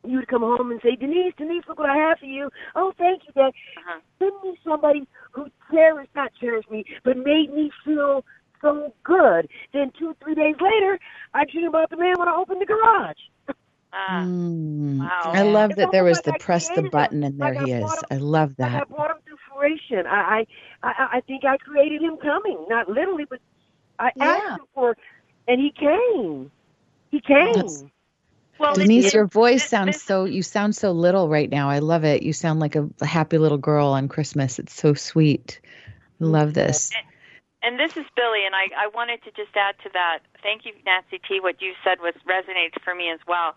you'd come home and say, Denise, Denise, look what I have for you. Oh, thank you, Dad. Uh-huh. Send me somebody who cherished, not cherished me, but made me feel so good. Then two, three days later, I dreamed about the man when I opened the garage. Uh, mm. Wow. I love that there was like the I press the button and there like he I is. Him, I love that. Like I brought him through fruition. I, I, I think I created him coming, not literally, but I yeah. asked him for, and he came. He came. That's- Well, Denise, it, your voice it, sounds it, so, you sound so little right now. I love it. You sound like a, a happy little girl on Christmas. It's so sweet. I love this. And, and this is Billie, and I, I wanted to just add to that. Thank you, Nancy T. What you said was resonates for me as well.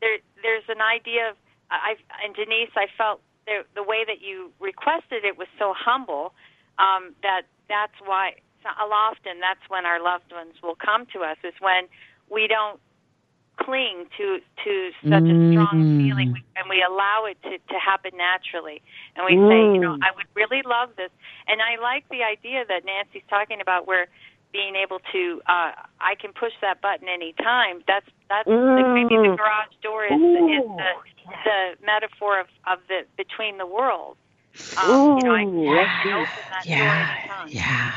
There, There's an idea of, I, and Denise, I felt there, the way that you requested it was so humble um, that that's why, often that's when our loved ones will come to us, is when we don't cling to to such a strong feeling, and we allow it to, to happen naturally. And we say, you know, I would really love this. And I like the idea that Nancy's talking about where being able to, uh, I can push that button any time. That's, that's like maybe the garage door is, is the, the metaphor of, of the between the worlds. Um, you know, I, I can open that yeah. door anytime. Yeah.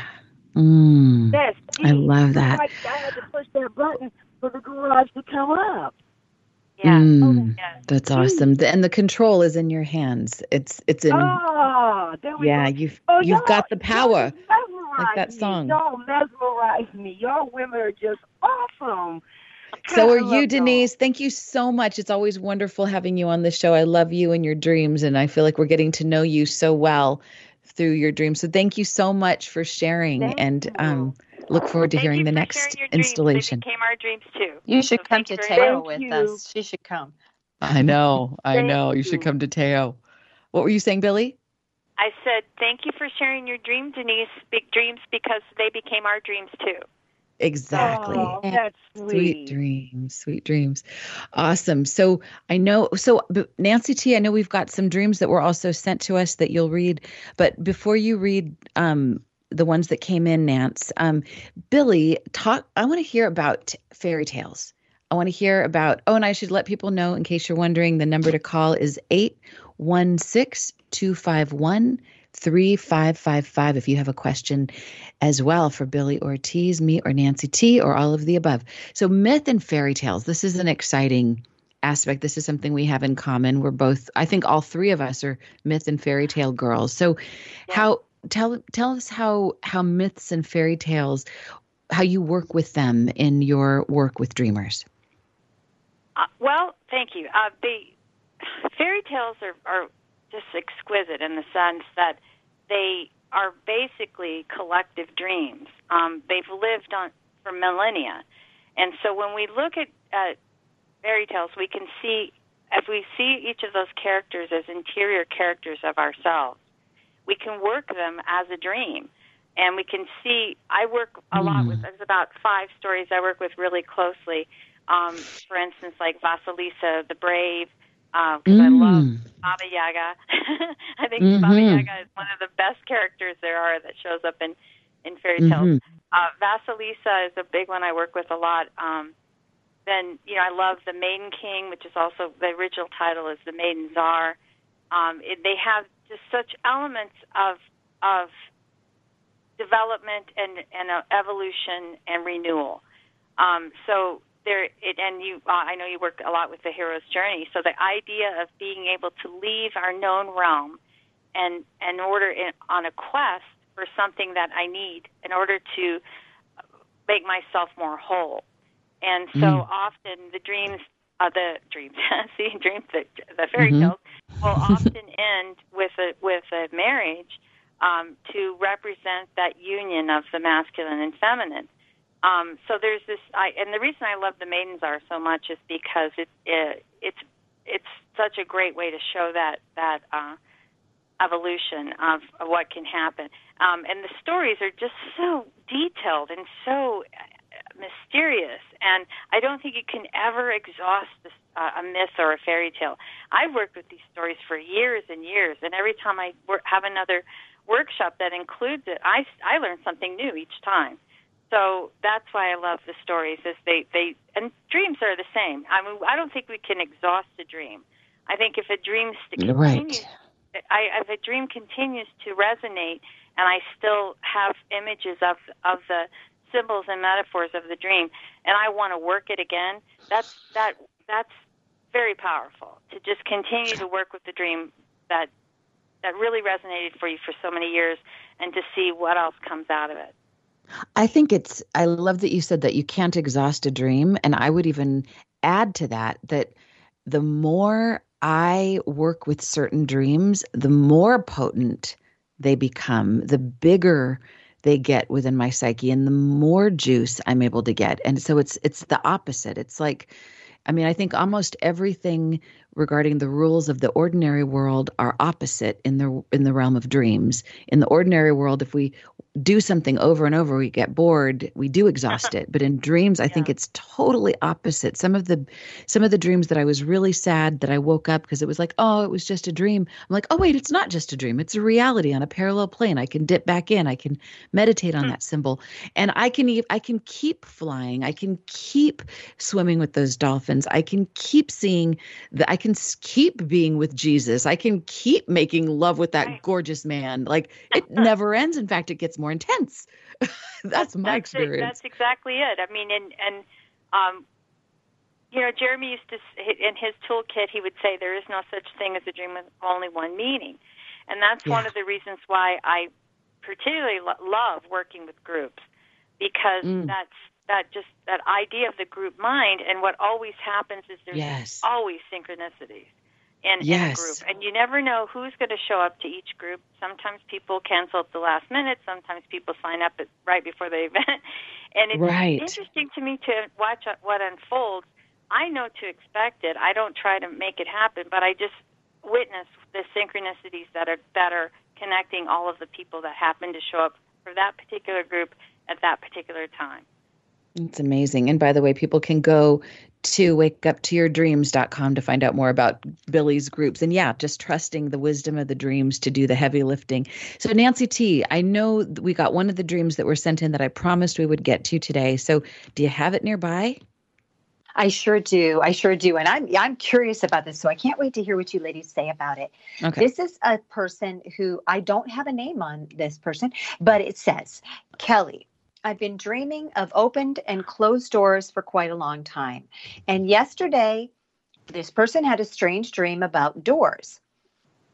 Mm. Yes, I love that. Like I had to push that button for the garage to come up. Yeah, mm, oh, that's awesome. And the control is in your hands. It's it's in. Oh, there we yeah, go. you've oh, you've got the power. Like that song. Y'all mesmerize me. Y'all women are just awesome. So are you, Denise. Y'all. Thank you so much. It's always wonderful having you on the show. I love you and your dreams, and I feel like we're getting to know you so well through your dreams. So thank you so much for sharing. Thank and you. um. Look forward to Thank hearing the next installation. They became our dreams too. You should so come to Teo with you. us. She should come. I know. I know. You should come to Teo. What were you saying, Billie? I said, thank you for sharing your dream, Denise, big dreams, because they became our dreams too. Exactly. Oh, that's sweet. Sweet dreams. Sweet dreams. Awesome. So I know, so Nancy T, I know we've got some dreams that were also sent to us that you'll read, but before you read, um, the ones that came in, Nance. Um, Billie, talk. I want to hear about fairy tales. I want to hear about, oh, and I should let people know, in case you're wondering, the number to call is eight one six, two five one, three five five five if you have a question as well for Billie Ortiz, me, or Nancy T, or all of the above. So myth and fairy tales, this is an exciting aspect. This is something we have in common. We're both, I think all three of us are myth and fairy tale girls. So how, tell tell us how how myths and fairy tales, how you work with them in your work with dreamers. Uh, well, thank you. Uh, the fairy tales are, are just exquisite in the sense that they are basically collective dreams. Um, they've lived on for millennia. And so when we look at uh, fairy tales, we can see, as we see each of those characters as interior characters of ourselves, we can work them as a dream. And we can see, I work a lot with, there's about five stories I work with really closely. Um, for instance, like Vasilisa the Brave, because uh, mm. I love Baba Yaga. I think mm-hmm. Baba Yaga is one of the best characters there are that shows up in, in fairy tales. Mm-hmm. Uh, Vasilisa is a big one I work with a lot. Um, then, you know, I love The Maiden King, which is also, the original title is The Maiden Tsar. Um, it, they have just such elements of, of, development and, and uh, evolution and renewal. Um, so there, it, and you, uh, I know you work a lot with the hero's journey. So the idea of being able to leave our known realm and in order in, on a quest for something that I need in order to make myself more whole. And so mm-hmm. often the dreams, uh, the dreams, see, dreams, the, the fairy tales mm-hmm. will often end with a with a marriage. Um, to represent that union of the masculine and feminine. Um, so there's this, I, and the reason I love The Maiden Tsar so much is because it, it, it's it's such a great way to show that that uh, evolution of, of what can happen. Um, and the stories are just so detailed and so mysterious, and I don't think you can ever exhaust this, uh, a myth or a fairy tale. I've worked with these stories for years and years, and every time I work, have another workshop that includes it, I, I learn something new each time. So that's why I love the stories, is they, they and dreams are the same. I mean, I don't think we can exhaust a dream. I think if a dream continues, right. I, if a dream continues to resonate, and I still have images of of the symbols and metaphors of the dream, and I want to work it again, that's that that's very powerful, to just continue to work with the dream that that really resonated for you for so many years, and to see what else comes out of it. I think it's, I love that you said that you can't exhaust a dream. And I would even add to that, that the more I work with certain dreams, the more potent they become, the bigger they get within my psyche, and the more juice I'm able to get. And so it's, it's the opposite. It's like, I mean, I think almost everything regarding the rules of the ordinary world are opposite in the in the realm of dreams. In the ordinary world, if we do something over and over, we get bored, we do exhaust it. But in dreams, I yeah. think it's totally opposite. Some of the some of the dreams that I was really sad that I woke up because it was like, oh, it was just a dream. I'm like, oh, wait, it's not just a dream. It's a reality on a parallel plane. I can dip back in. I can meditate on mm-hmm. that symbol. And I can I can keep flying. I can keep swimming with those dolphins. I can keep seeing the, I can keep being with Jesus. I can keep making love with that right. gorgeous man. Like it never ends. In fact, it gets more intense. That's my that's experience. It. That's exactly it. I mean, and, and um, you know, Jeremy used to, in his toolkit, he would say, there is no such thing as a dream with only one meaning. And that's yeah. one of the reasons why I particularly lo- love working with groups, because mm. that's, that just that idea of the group mind, and what always happens is there's yes. always synchronicities in, yes. in a group. And you never know who's going to show up to each group. Sometimes people cancel at the last minute. Sometimes people sign up at, right before the event. And it's right. interesting to me to watch what unfolds. I know to expect it. I don't try to make it happen, but I just witness the synchronicities that are, that are connecting all of the people that happen to show up for that particular group at that particular time. It's amazing. And by the way, people can go to wake up to your dreams dot com to find out more about Billie's groups. And yeah, just trusting the wisdom of the dreams to do the heavy lifting. So Nancy T, I know we got one of the dreams that were sent in that I promised we would get to today. So do you have it nearby? I sure do. I sure do. And I'm I'm curious about this, so I can't wait to hear what you ladies say about it. Okay. This is a person who, I don't have a name on this person, but it says, Kelly, I've been dreaming of opened and closed doors for quite a long time. And yesterday, this person had a strange dream about doors.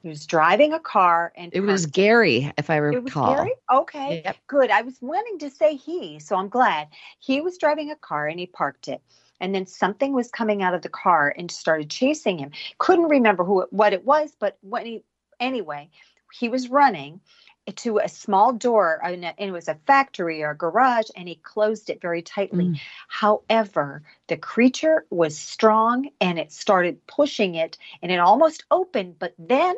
He was driving a car, and it was Gary, if I recall. It was Gary? Okay, yep. Good. I was wanting to say he, so I'm glad. He was driving a car and he parked it. And then something was coming out of the car and started chasing him. Couldn't remember who what it was, but when he, anyway, he was running to a small door, and it was a factory or a garage, and he closed it very tightly. Mm. However, the creature was strong, and it started pushing it, and it almost opened, but then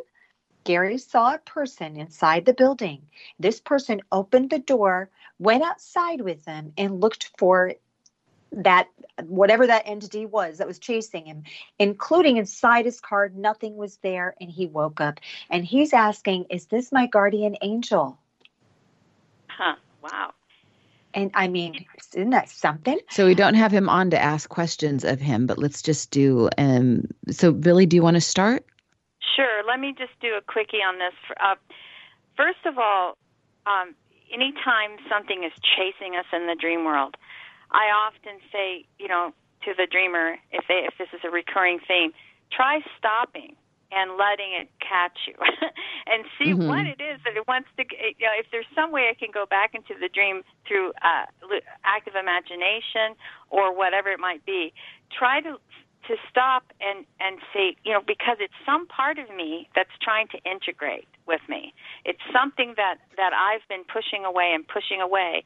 Gary saw a person inside the building. This person opened the door, went outside with them, and looked for that, whatever that entity was that was chasing him, including inside his car. Nothing was there, and he woke up, and he's asking, is this my guardian angel? Huh, wow. And I mean, isn't that something? So we don't have him on to ask questions of him, but let's just do, um, so Billie, do you want to start? Sure, let me just do a quickie on this. Uh, first of all, um, anytime something is chasing us in the dream world, I often say, you know, to the dreamer, if they, if this is a recurring theme, try stopping and letting it catch you and see mm-hmm. what it is that it wants to, you know, if there's some way I can go back into the dream through uh, active imagination or whatever it might be, try to to stop and, and say, you know, because it's some part of me that's trying to integrate with me. It's something that, that I've been pushing away and pushing away.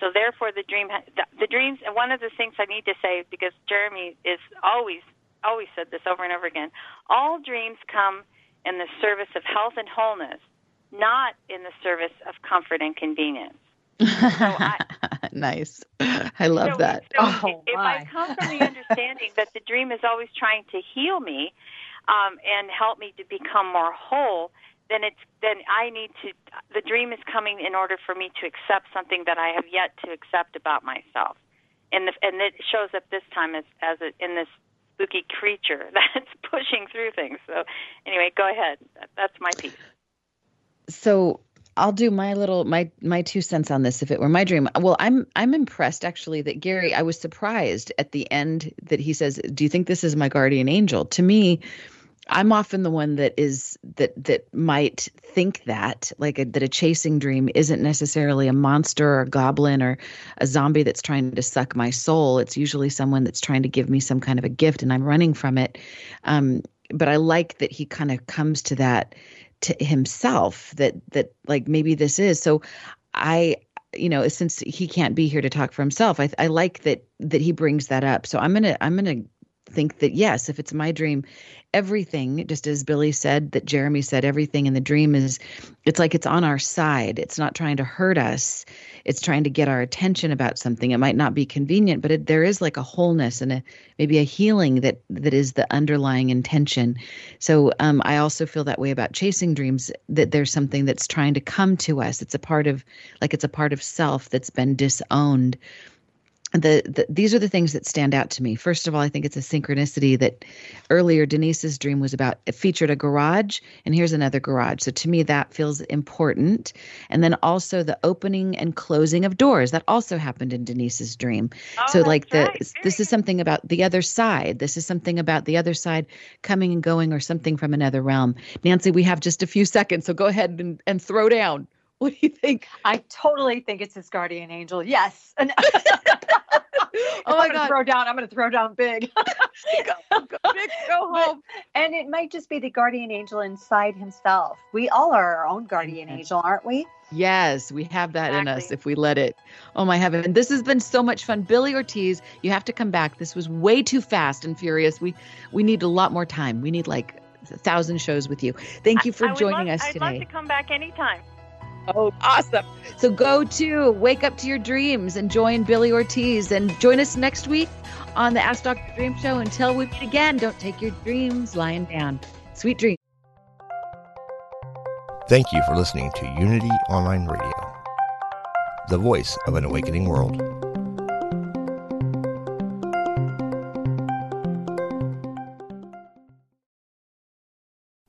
So therefore, the dream, the dreams, and one of the things I need to say, because Jeremy is always, always said this over and over again, all dreams come in the service of health and wholeness, not in the service of comfort and convenience. So I, nice. I love so, that. So oh, if, if I come from the understanding that the dream is always trying to heal me um, and help me to become more whole, then it's then I need to, the dream is coming in order for me to accept something that I have yet to accept about myself. And the, and it shows up this time as, as a, in this spooky creature that's pushing through things. So anyway, go ahead. That, that's my piece. So I'll do my little, my, my two cents on this, if it were my dream. Well, I'm, I'm impressed actually that Gary, I was surprised at the end that he says, do you think this is my guardian angel? To me, I'm often the one that is that that might think that like a, that a chasing dream isn't necessarily a monster or a goblin or a zombie that's trying to suck my soul. It's usually someone that's trying to give me some kind of a gift, and I'm running from it. Um, but I like that he kind of comes to that to himself that that like maybe this is. So I, you know, since he can't be here to talk for himself, I I like that that he brings that up. So I'm gonna I'm gonna. think that, yes, if it's my dream, everything, just as Billie said, that Jeremy said, everything in the dream is, it's like it's on our side. It's not trying to hurt us. It's trying to get our attention about something. It might not be convenient, but it, there is like a wholeness and a, maybe a healing that that is the underlying intention. So um, I also feel that way about chasing dreams, that there's something that's trying to come to us. It's a part of, like it's a part of self that's been disowned. The, the these are the things that stand out to me. First of all, I think it's a synchronicity that earlier Denise's dream was about, it featured a garage, and here's another garage. So to me, that feels important. And then also the opening and closing of doors that also happened in Denise's dream. Oh, so like the right. This is something about the other side. This is something about the other side coming and going, or something from another realm. Nancy, we have just a few seconds, so go ahead and, and throw down. What do you think? I totally think it's his guardian angel. Yes. And- Oh my I'm gonna God. throw down. I'm going to throw down big. go, go, big, go home. But, and it might just be the guardian angel inside himself. We all are our own guardian yes. angel, aren't we? Yes, we have that exactly. in us if we let it. Oh my heaven. And this has been so much fun. Billie Ortiz, you have to come back. This was way too fast and furious. We we need a lot more time. We need like a thousand shows with you. Thank you for I, I joining love, us I'd today. I'd love to come back anytime. Oh, awesome. So go to Wake Up to Your Dreams and join Billie Ortiz, and join us next week on the Ask Doctor Dream Show. Until we meet again, don't take your dreams lying down. Sweet dreams. Thank you for listening to Unity Online Radio, the voice of an awakening world.